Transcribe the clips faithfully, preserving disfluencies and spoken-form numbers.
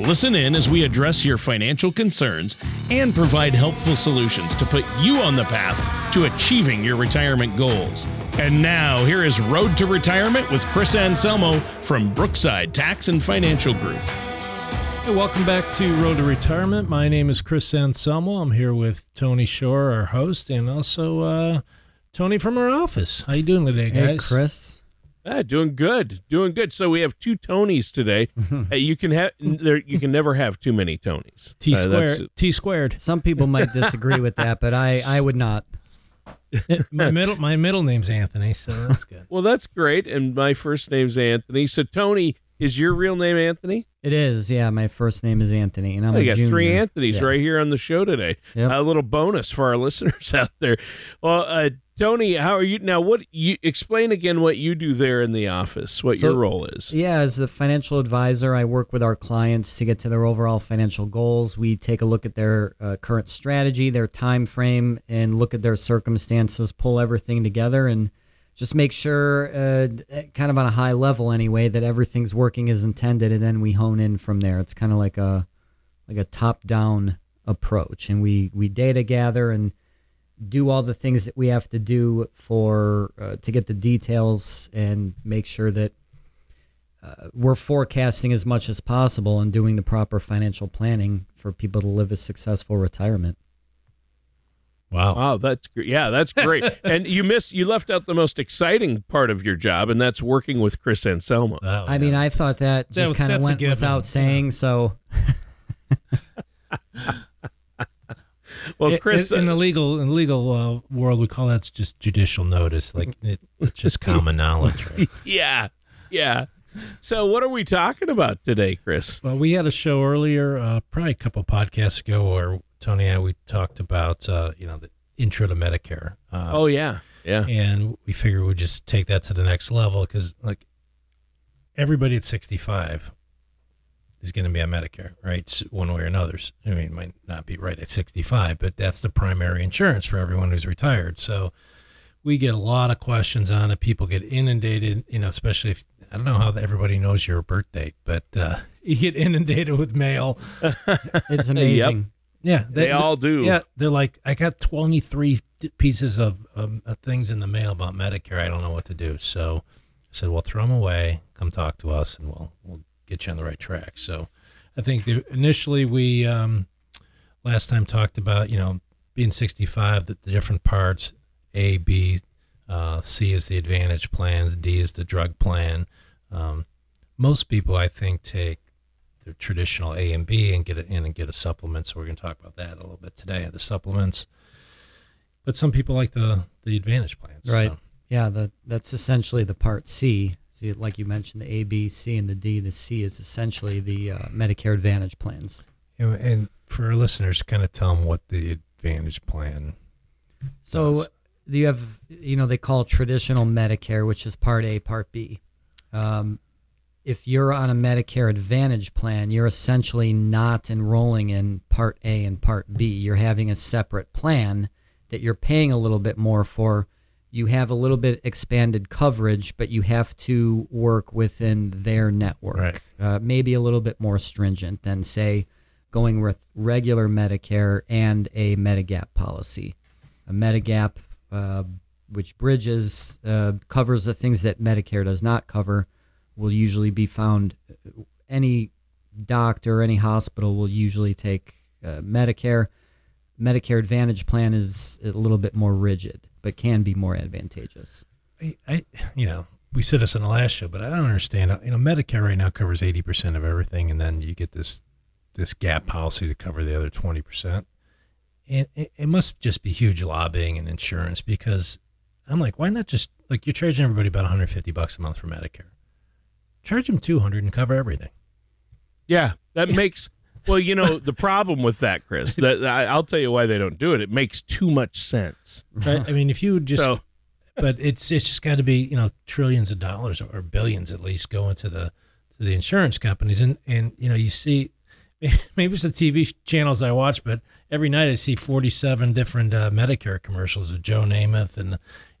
Listen in as we address your financial concerns and provide helpful solutions to put you on the path to achieving your retirement goals. And now, here is Road to Retirement with Chris Anselmo from Brookside Tax and Financial Group. Hey, welcome back to Road to Retirement. My name is Chris Anselmo. I'm here with Tony Shore, our host, and also uh, Tony from our office. How you doing today, guys? Hey, Chris. Ah, doing good, doing good. So we have two Tonys today. uh, you can have, there, you can never have too many Tonys. T uh, squared. T squared. Some people might disagree with that, but I, I would not. my middle my middle name's Anthony, so that's good. Well, that's great, and my first name's Anthony. So, Tony, is your real name Anthony? It is, yeah. My first name is Anthony, and I'm oh, a junior. You got three Anthonys yeah. right here on the show today. Yep. A little bonus for our listeners out there. Well, uh, Tony, how are you now? What you explain again what you do there in the office? What so, your role is? Yeah, as the financial advisor, I work with our clients to get to their overall financial goals. We take a look at their uh, current strategy, their time frame, and look at their circumstances. Pull everything together and just make sure, uh, kind of on a high level anyway, that everything's working as intended, and then we hone in from there. It's kind of like a like a top-down approach, and we, we data gather and do all the things that we have to do for uh, to get the details and make sure that uh, we're forecasting as much as possible and doing the proper financial planning for people to live a successful retirement. Wow. Wow, that's great. Yeah, that's great. And you missed, you left out the most exciting part of your job, and that's working with Chris Anselmo. Oh, I yeah. mean, I thought that just that kind of went without saying, so. Well, Chris, in, in the legal in the legal uh, world, we call that just judicial notice. Like it, it's just common knowledge. Right? Yeah, yeah. So what are we talking about today, Chris? Well, we had a show earlier, uh, probably a couple podcasts ago, or Tony and I, we talked about, uh, you know, the intro to Medicare. Um, oh, yeah. Yeah. And we figured we'd just take that to the next level because, like, everybody at sixty-five is going to be on Medicare, right? One way or another. I mean, it might not be right at sixty-five, but that's the primary insurance for everyone who's retired. So we get a lot of questions on it. People get inundated, you know, especially if, I don't know how everybody knows your birth date, but uh, you get inundated with mail. It's amazing. Yep. Yeah, they, they all do. Yeah, they're like, I got twenty-three pieces of, um, of things in the mail about Medicare. I don't know what to do. So I said, well, throw them away. Come talk to us, and we'll we'll get you on the right track. So I think the, initially we um, last time talked about, you know, being sixty-five, that the different parts, A, B, uh, C is the Advantage plans, D is the drug plan. Um, most people, I think, take the traditional A and B and get it in and get a supplement. So we're going to talk about that a little bit today, the supplements. But some people like the, the Advantage plans. Right. So. Yeah. The, that's essentially the Part C. See, like you mentioned, the A, B, C, and the D. The C is essentially the uh, Medicare Advantage plans. And, and for our listeners, kind of tell them what the Advantage plan so does. You have, you know, they call traditional Medicare, which is Part A, Part B. Um, If you're on a Medicare Advantage plan, you're essentially not enrolling in Part A and Part B. You're having a separate plan that you're paying a little bit more for. You have a little bit expanded coverage, but you have to work within their network. Right. Uh, maybe a little bit more stringent than, say, going with regular Medicare and a Medigap policy. A Medigap, uh, which bridges, uh, covers the things that Medicare does not cover, will usually be found. Any doctor, any hospital will usually take uh, Medicare. Medicare Advantage plan is a little bit more rigid, but can be more advantageous. I, I you know, we said this in the last show, but I don't understand. You know, Medicare right now covers eighty percent of everything, and then you get this this gap policy to cover the other twenty percent. And it, it must just be huge lobbying and insurance, because I'm like, why not just, like, you're charging everybody about one hundred fifty bucks a month for Medicare. Charge them two hundred and cover everything. Yeah, that makes Well, you know, the problem with that, Chris, that I, I'll tell you why they don't do it. It makes too much sense. Right. I mean, if you just, so, but it's it's just got to be, you know, trillions of dollars or billions at least going to the to the insurance companies. And, and you know, you see, maybe it's the T V channels I watch, but every night I see forty-seven different uh, Medicare commercials of Joe Namath, and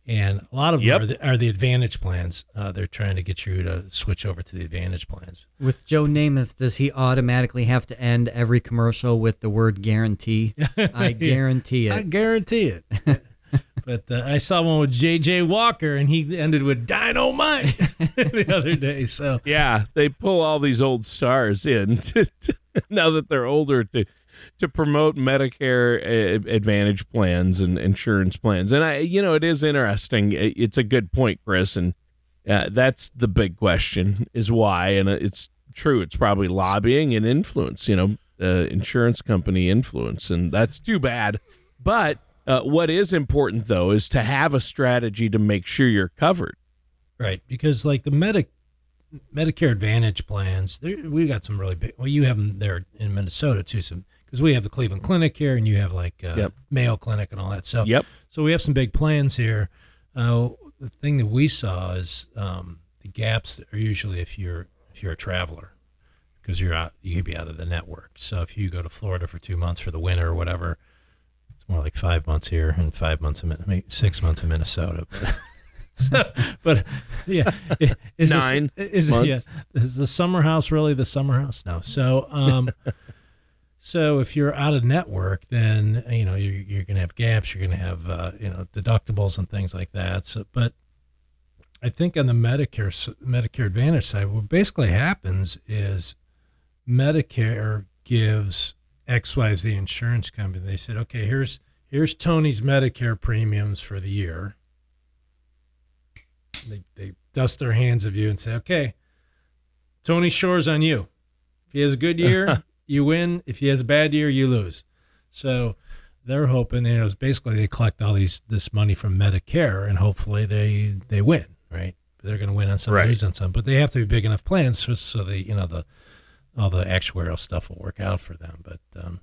and a lot of them yep. are, the, are the Advantage plans. Uh, they're trying to get you to switch over to the Advantage plans. With Joe Namath, does he automatically have to end every commercial with the word guarantee? I guarantee it. I guarantee it. But uh, I saw one with J J. Walker, and he ended with dynamite the other day. So yeah, they pull all these old stars in to, to, now that they're older to to promote Medicare Advantage plans and insurance plans. And I, you know, it is interesting. It's a good point, Chris, and uh, that's the big question: is why? And it's true. It's probably lobbying and influence. You know, uh, insurance company influence, and that's too bad. But Uh, what is important, though, is to have a strategy to make sure you're covered. Right, because like the Medi- Medicare Advantage plans, we've got some really big, well, you have them there in Minnesota, too, because we have the Cleveland Clinic here, and you have like uh, yep. Mayo Clinic and all that stuff. So, yep. so we have some big plans here. Uh, the thing that we saw is um, the gaps are usually if you're if you're a traveler, because you're out, you could be out of the network. So if you go to Florida for two months for the winter or whatever, more like five months here and five months in I mean, six months in Minnesota. But, so, but yeah, is nine this, is, months. Yeah, is the summer house really the summer house? No. So, um, so if you're out of network, then you know you're you're gonna have gaps. You're gonna have uh, you know deductibles and things like that. So, but I think on the Medicare Medicare Advantage side, what basically happens is Medicare gives X Y Z insurance company, they said, okay, here's here's Tony's Medicare premiums for the year. They they dust their hands of you and say, okay, Tony Shore's on you. If he has a good year, you win. If he has a bad year, you lose. So they're hoping, you know, it's basically they collect all these this money from Medicare and hopefully they they win, right? They're going to win on some, right. lose on some, but they have to be big enough plans so, so they, you know, the all the actuarial stuff will work out for them. But um,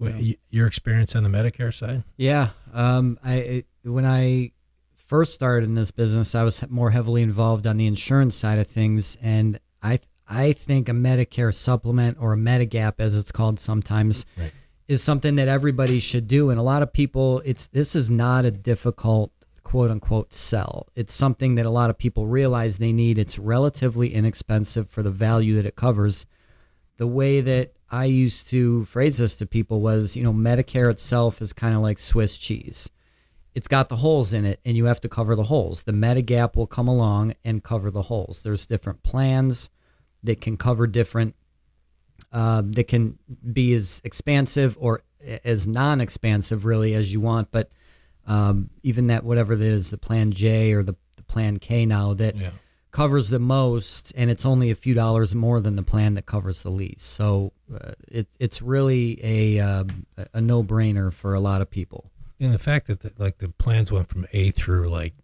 yeah. Your experience on the Medicare side? Yeah. Um, I it, when I first started in this business, I was more heavily involved on the insurance side of things. And I I think a Medicare supplement, or a Medigap as it's called sometimes, right. is something that everybody should do. And a lot of people, it's this is not a difficult quote unquote sell. It's something that a lot of people realize they need. It's relatively inexpensive for the value that it covers. The way that I used to phrase this to people was, you know, Medicare itself is kind of like Swiss cheese. It's got the holes in it and you have to cover the holes. The Medigap will come along and cover the holes. There's different plans that can cover different, uh, that can be as expansive or as non-expansive really as you want. But Um, even that, whatever it is, the plan J or the, the plan K now that yeah. covers the most, and it's only a few dollars more than the plan that covers the least. So uh, it, it's really a uh, a no-brainer for a lot of people. And the fact that the, like the plans went from A through like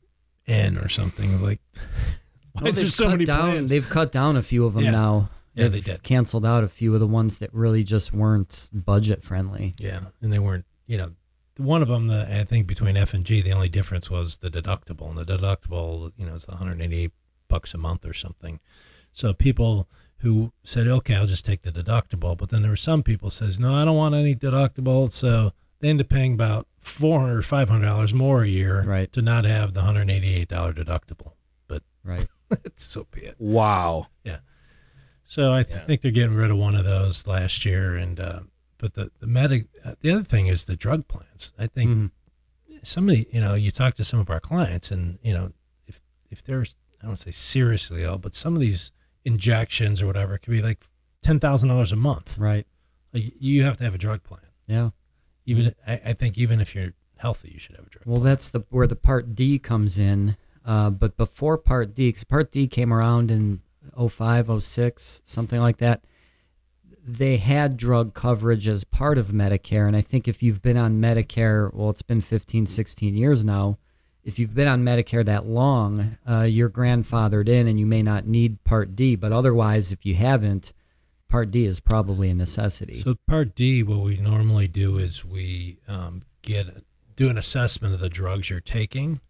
N or something is like, why well, is there so many down, plans? They've cut down a few of them yeah. now. Yeah, they've they did. Canceled out a few of the ones that really just weren't budget friendly. Yeah, and they weren't, you know, one of them, the, I think between F and G, the only difference was the deductible. And the deductible, you know, is one hundred eighty bucks a month or something. So people who said, okay, I'll just take the deductible. But then there were some people says, no, I don't want any deductible. So they end up paying about four hundred dollars or five hundred dollars more a year right. to not have the one hundred eighty-eight dollars deductible. But right, it's so bad. Wow. Yeah. So I th- yeah. think they're getting rid of one of those last year. And, uh, But the the medic, the other thing is the drug plans. I think mm-hmm. some of the, you know, you talk to some of our clients and, you know, if if they're, I don't say seriously ill, but some of these injections or whatever, it could be like ten thousand dollars a month. Right. Like you have to have a drug plan. Yeah. Even I, I think even if you're healthy, you should have a drug well, plan. Well, that's the where the Part D comes in. Uh, but before Part D, because Part D came around in oh five, oh six, something like that. They had drug coverage as part of Medicare. And I think if you've been on Medicare, well, it's been fifteen, sixteen years now. If you've been on Medicare that long, uh, you're grandfathered in and you may not need Part D. But otherwise, if you haven't, Part D is probably a necessity. So Part D, what we normally do is we um, get do an assessment of the drugs you're taking,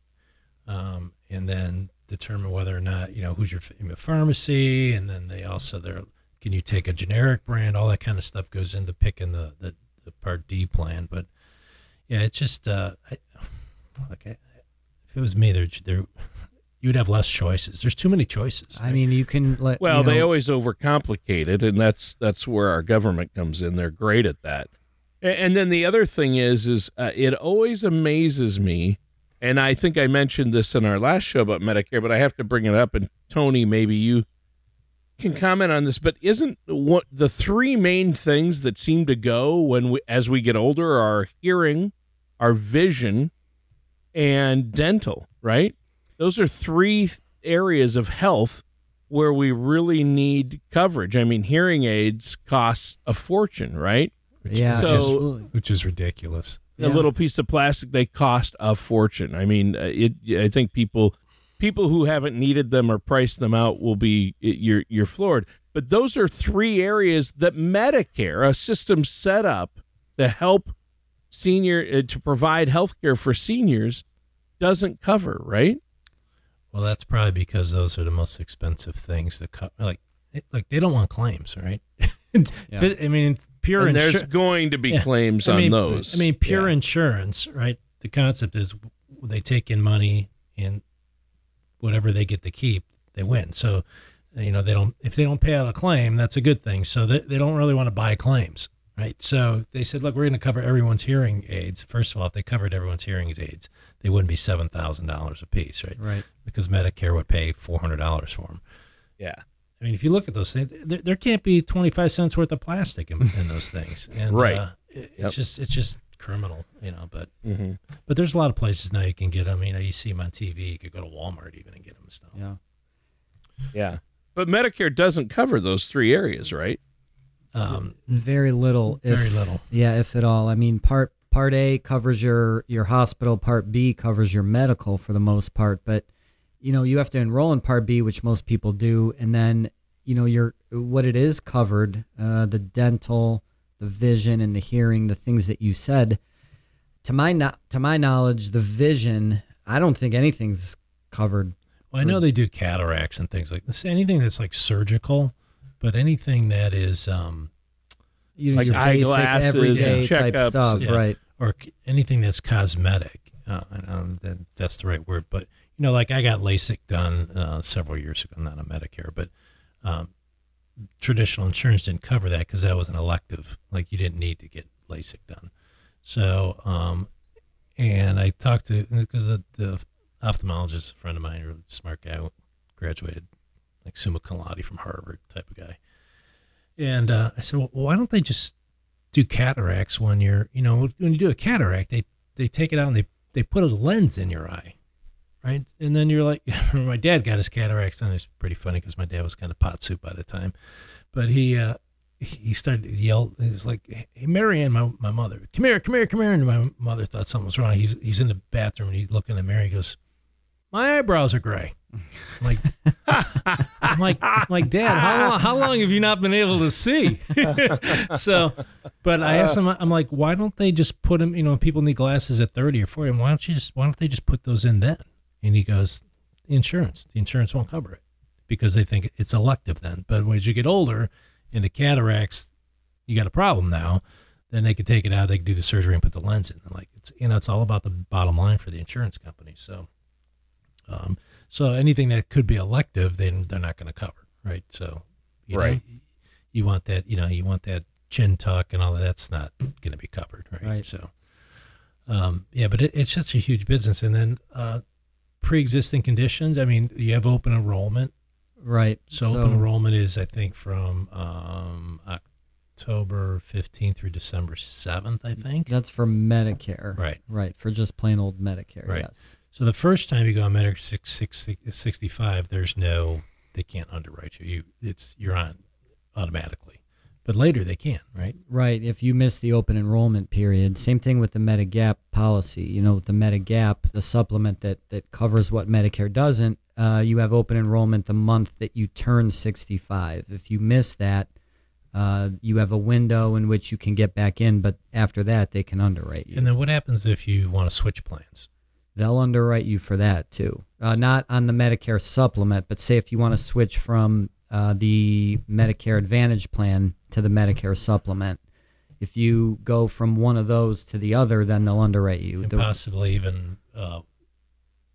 um, and then determine whether or not, you know, who's your pharmacy, and then they also, they're, can you take a generic brand? All that kind of stuff goes into picking the, the, the Part D plan. But yeah, it's just, uh, I, like I, if it was me, there, there, you'd have less choices. There's too many choices. I mean, you can let. Well, you know, they always overcomplicate it, and that's that's where our government comes in. They're great at that. And then the other thing is, is uh, it always amazes me, and I think I mentioned this in our last show about Medicare, but I have to bring it up. And Tony, maybe you can comment on this. But isn't what the three main things that seem to go when we, as we get older, are hearing, our vision, and dental, right? Those are three areas of health where we really need coverage. I mean, hearing aids cost a fortune, right? Which, yeah, so, which, is, which is ridiculous. A yeah. little piece of plastic, they cost a fortune. I mean, it. I think people people who haven't needed them or priced them out will be, you're, you're floored. But those are three areas that Medicare, a system set up to help senior, uh, to provide health care for seniors, doesn't cover, right? Well, that's probably because those are the most expensive things that co- like, like they don't want claims, right? yeah. I mean, pure and there's insur- going to be yeah. claims I on mean, those. I mean, pure yeah. insurance, right? The concept is they take in money and whatever they get to keep, they win. So, you know, they don't, if they don't pay out a claim, that's a good thing. So they, they don't really want to buy claims, right? So they said, look, we're going to cover everyone's hearing aids. First of all, if they covered everyone's hearing aids, they wouldn't be seven thousand dollars a piece, right? Right. Because Medicare would pay four hundred dollars for them. Yeah. I mean, if you look at those things, there, there can't be twenty-five cents worth of plastic in, in those things. And, right. Uh, it, yep. It's just, it's just criminal, you know, but, mm-hmm. but there's a lot of places now you can get them. You know, you see them on T V, you could go to Walmart even and get them and stuff. Yeah. Yeah. But Medicare doesn't cover those three areas, right? Um, very little. If, very little. Yeah. If at all. I mean, part, Part A covers your, your hospital. Part B covers your medical for the most part. But, you know, you have to enroll in Part B, which most people do. And then, you know, your what it is covered, uh, the dental, the vision, and the hearing, the things that you said. To my no, to my knowledge, the vision, I don't think anything's covered. Well, for, I know they do cataracts and things like this. Anything that's like surgical, but anything that is... Um, You know, like eyeglasses, everyday yeah. type checkups, stuff, yeah. right? Or anything that's cosmetic. Uh, I don't know that that's the right word, but you know, like I got LASIK done uh, several years ago, not on Medicare, but um, traditional insurance didn't cover that because that was an elective. Like you didn't need to get LASIK done. So, um, and I talked to because the, the ophthalmologist, a friend of mine, a really smart guy, graduated like summa cum laude from Harvard type of guy. And uh, I said, well, why don't they just do cataracts when you're, you know, when you do a cataract, they, they take it out and they, they put a lens in your eye, right? And then you're like, my dad got his cataracts done. It's pretty funny because my dad was kind of pot soup by the time. But he uh, he started to yell. He was like, hey, Marianne, my, my mother, come here, come here, come here. And my mother thought something was wrong. He's, he's in the bathroom and he's looking at Mary. He goes, my eyebrows are gray. I'm like, I'm like, I'm like, Dad, how long, how long have you not been able to see? So, but I asked him, I'm like, why don't they just put them, you know, people need glasses at thirty or forty. Why don't you just, why don't they just put those in then? And he goes, the insurance, the insurance won't cover it because they think it's elective then. But as you get older and the cataracts, you got a problem now, then they can take it out. They can do the surgery and put the lens in. And like, it's, you know, it's all about the bottom line for the insurance company. So, um, So anything that could be elective, then they're not going to cover, right? So, you right, know, you want that, you know, you want that chin tuck and all of that's not going to be covered, right? right. So, um, yeah, but it, it's just a huge business. And then uh, pre-existing conditions. I mean, you have open enrollment, right? So, so open enrollment is, I think, from um, October fifteenth through December seventh. I think that's for Medicare, right? Right, for just plain old Medicare, right. Yes. So the first time you go on Medicare sixty-five, there's no, they can't underwrite you. You, it's you're on automatically, but later they can, right? Right. If you miss the open enrollment period, same thing with the Medigap policy. You know, with the Medigap, the supplement that that covers what Medicare doesn't. Uh, you have open enrollment the month that you turn sixty-five. If you miss that, Uh, you have a window in which you can get back in, but after that, they can underwrite you. And then what happens if you want to switch plans? They'll underwrite you for that, too. Uh, not on the Medicare supplement, but say if you want to switch from uh, the Medicare Advantage plan to the Medicare supplement, if you go from one of those to the other, then they'll underwrite you. And possibly even, uh,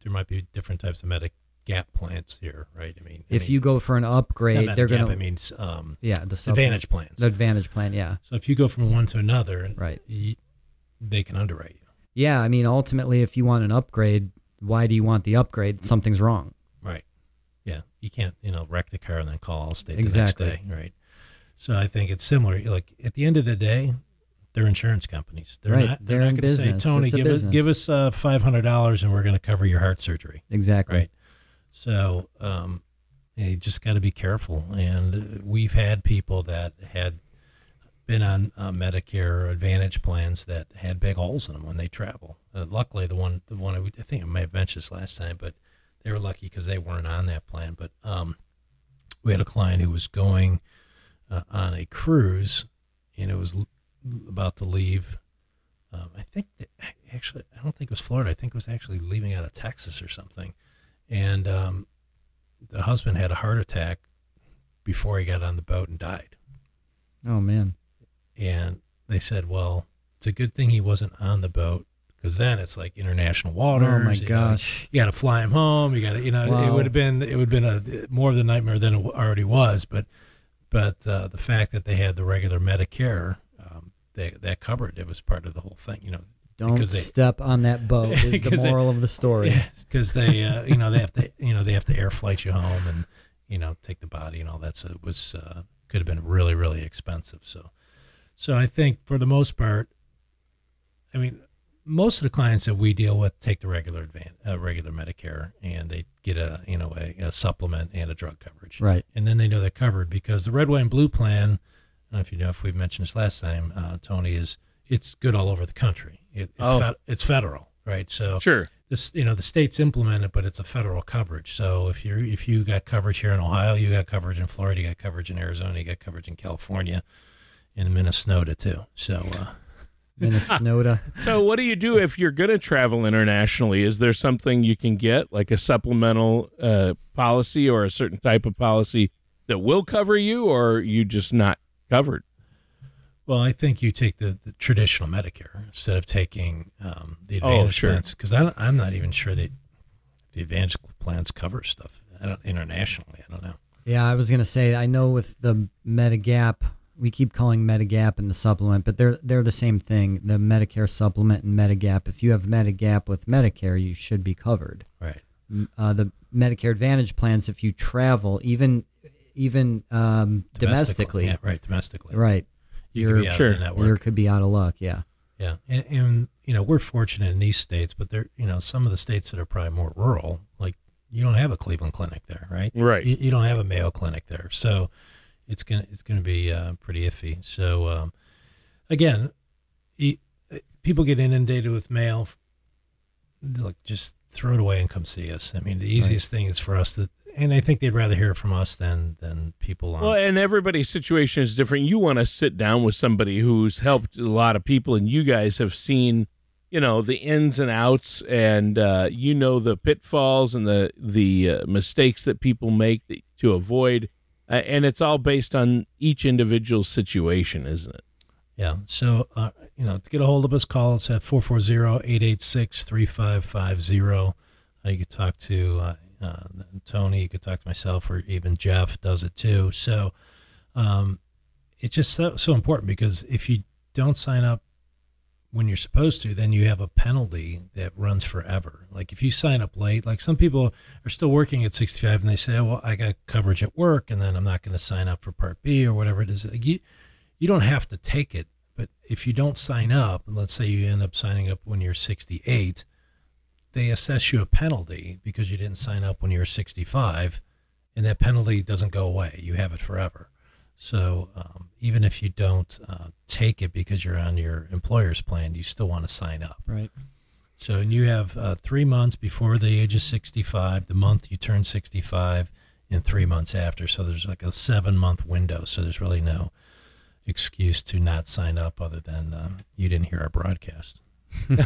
there might be different types of Medicare Gap plans here, right? I mean, if I mean, you go for an upgrade, they're going to. I mean, um, yeah, the Advantage plans. The Advantage plan, yeah. So if you go from one to another, right, you, they can underwrite you. Yeah, I mean, ultimately, if you want an upgrade, why do you want the upgrade? Something's wrong. Right. Yeah, you can't, you know, wreck the car and then call Allstate exactly. the next day, right? So I think it's similar. Like at the end of the day, they're insurance companies. They're right. not. They're, they're not going to say, Tony, give us give us uh, five hundred dollars and we're going to cover your heart surgery. Exactly. Right. So um, you just got to be careful. And we've had people that had been on uh, Medicare Advantage plans that had big holes in them when they travel. Uh, luckily, the one, the one I, I think I may have mentioned this last time, but they were lucky because they weren't on that plan. But um, we had a client who was going uh, on a cruise, and it was l- about to leave. Um, I think that actually, I don't think it was Florida. I think it was actually leaving out of Texas or something. And um, the husband had a heart attack before he got on the boat and died. Oh, man. And they said, well, it's a good thing he wasn't on the boat because then it's like international waters. Oh, my you gosh. Know, you got to fly him home. You got to, you know, wow. it would have been, it would have been a, more of a nightmare than it already was. But but uh, the fact that they had the regular Medicare, um, they, that covered, it was part of the whole thing, you know. Don't they, step on that boat is the moral they, of the story. Because yeah, they, uh, you know, they have to, you know, they have to air flight you home and, you know, take the body and all that. So it was uh, could have been really, really expensive. So, so I think for the most part, I mean, most of the clients that we deal with take the regular advan- uh, regular Medicare, and they get a, you know, a, a supplement and a drug coverage, right? And then they know they're covered because the red, white, and blue plan. I don't know if you know if we mentioned this last time, uh, Tony is. It's good all over the country. It, it's, oh. fe- it's federal, right? So sure, this you know the states implement it, but it's a federal coverage. So if you if you got coverage here in Ohio, you got coverage in Florida, you got coverage in Arizona, you got coverage in California, and Minnesota too. So uh, Minnesota. So what do you do if you're going to travel internationally? Is there something you can get like a supplemental uh, policy or a certain type of policy that will cover you, or are you just not covered? Well, I think you take the, the traditional Medicare instead of taking um, the Advantage oh, sure. plans because I'm not even sure that the Advantage plans cover stuff I don't, internationally. I don't know. Yeah, I was going to say, I know with the Medigap, we keep calling Medigap and the supplement, but they're they're the same thing, the Medicare supplement and Medigap. If you have Medigap with Medicare, you should be covered. Right. Uh, the Medicare Advantage plans, if you travel, even, even um, domestically. domestically. Yeah, right, domestically. Right. You could be out sure. of the network. You could be out of luck, yeah. Yeah, and, and, you know, we're fortunate in these states, but there, you know, some of the states that are probably more rural, like you don't have a Cleveland Clinic there, right? Right. You, you don't have a Mayo Clinic there, so it's gonna it's gonna be uh, pretty iffy. So um, again, e- people get inundated with mail. Like, just throw it away and come see us. I mean, the easiest right. thing is for us to. And I think they'd rather hear from us than, than people on. Well, and everybody's situation is different. You want to sit down with somebody who's helped a lot of people, and you guys have seen, you know, the ins and outs, and uh, you know the pitfalls and the the uh, mistakes that people make to avoid, uh, and it's all based on each individual situation, isn't it? Yeah. So, uh, you know, to get a hold of us, call us at four four zero, eight eight six, three five five zero. Uh, you can talk to... Uh, Uh, Tony, you could talk to myself, or even Jeff does it too. So um, it's just so, so important because if you don't sign up when you're supposed to, then you have a penalty that runs forever. Like if you sign up late, like some people are still working at sixty-five and they say, well, I got coverage at work and then I'm not going to sign up for Part B or whatever it is. Like you, you don't have to take it, but if you don't sign up, and let's say you end up signing up when you're sixty-eight, they assess you a penalty because you didn't sign up when you were sixty-five, and that penalty doesn't go away. You have it forever. So um, even if you don't uh, take it because you're on your employer's plan, you still want to sign up. Right. So and you have uh, three months before the age of sixty-five, the month you turn sixty-five, and three months after. So there's like a seven-month window, so there's really no excuse to not sign up other than um, you didn't hear our broadcast. you,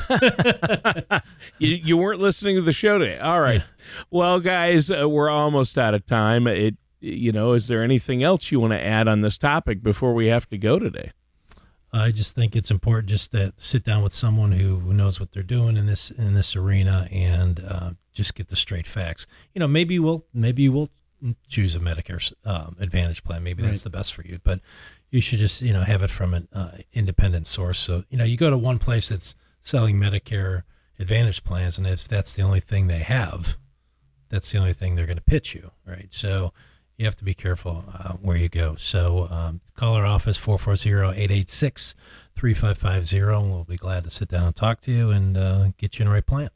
you weren't listening to the show today. All right. Yeah. Well, guys, uh, we're almost out of time. It, you know, is there anything else you want to add on this topic before we have to go today? I just think it's important just to sit down with someone who, who knows what they're doing in this in this arena and uh, just get the straight facts. You know, maybe we'll maybe we'll choose a Medicare um, Advantage plan. Maybe that's right. the best for you, but you should just you know have it from an uh, independent source. So you know, you go to one place that's selling Medicare Advantage plans, and if that's the only thing they have, that's the only thing they're going to pitch you, right? So you have to be careful uh, where you go. So um, call our office, four four zero, eight eight six, three five five zero, and we'll be glad to sit down and talk to you and uh, get you in the right plan.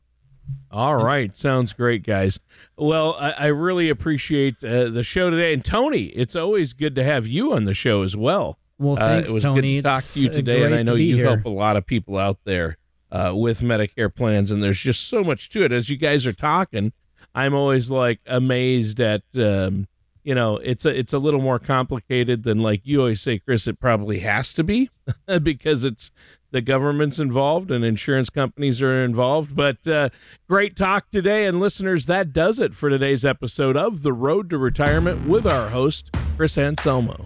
All right. Sounds great, guys. Well, I, I really appreciate uh, the show today. And, Tony, it's always good to have you on the show as well. Well, thanks, uh, it was Tony. Good to talk to you today, and I know you help a lot of people out there uh, with Medicare plans, and there's just so much to it. As you guys are talking, I'm always, like, amazed at um, – you know, it's a, it's a little more complicated than, like you always say, Chris, it probably has to be because it's the government's involved and insurance companies are involved. But uh, great talk today. And listeners, that does it for today's episode of The Road to Retirement with our host, Chris Anselmo.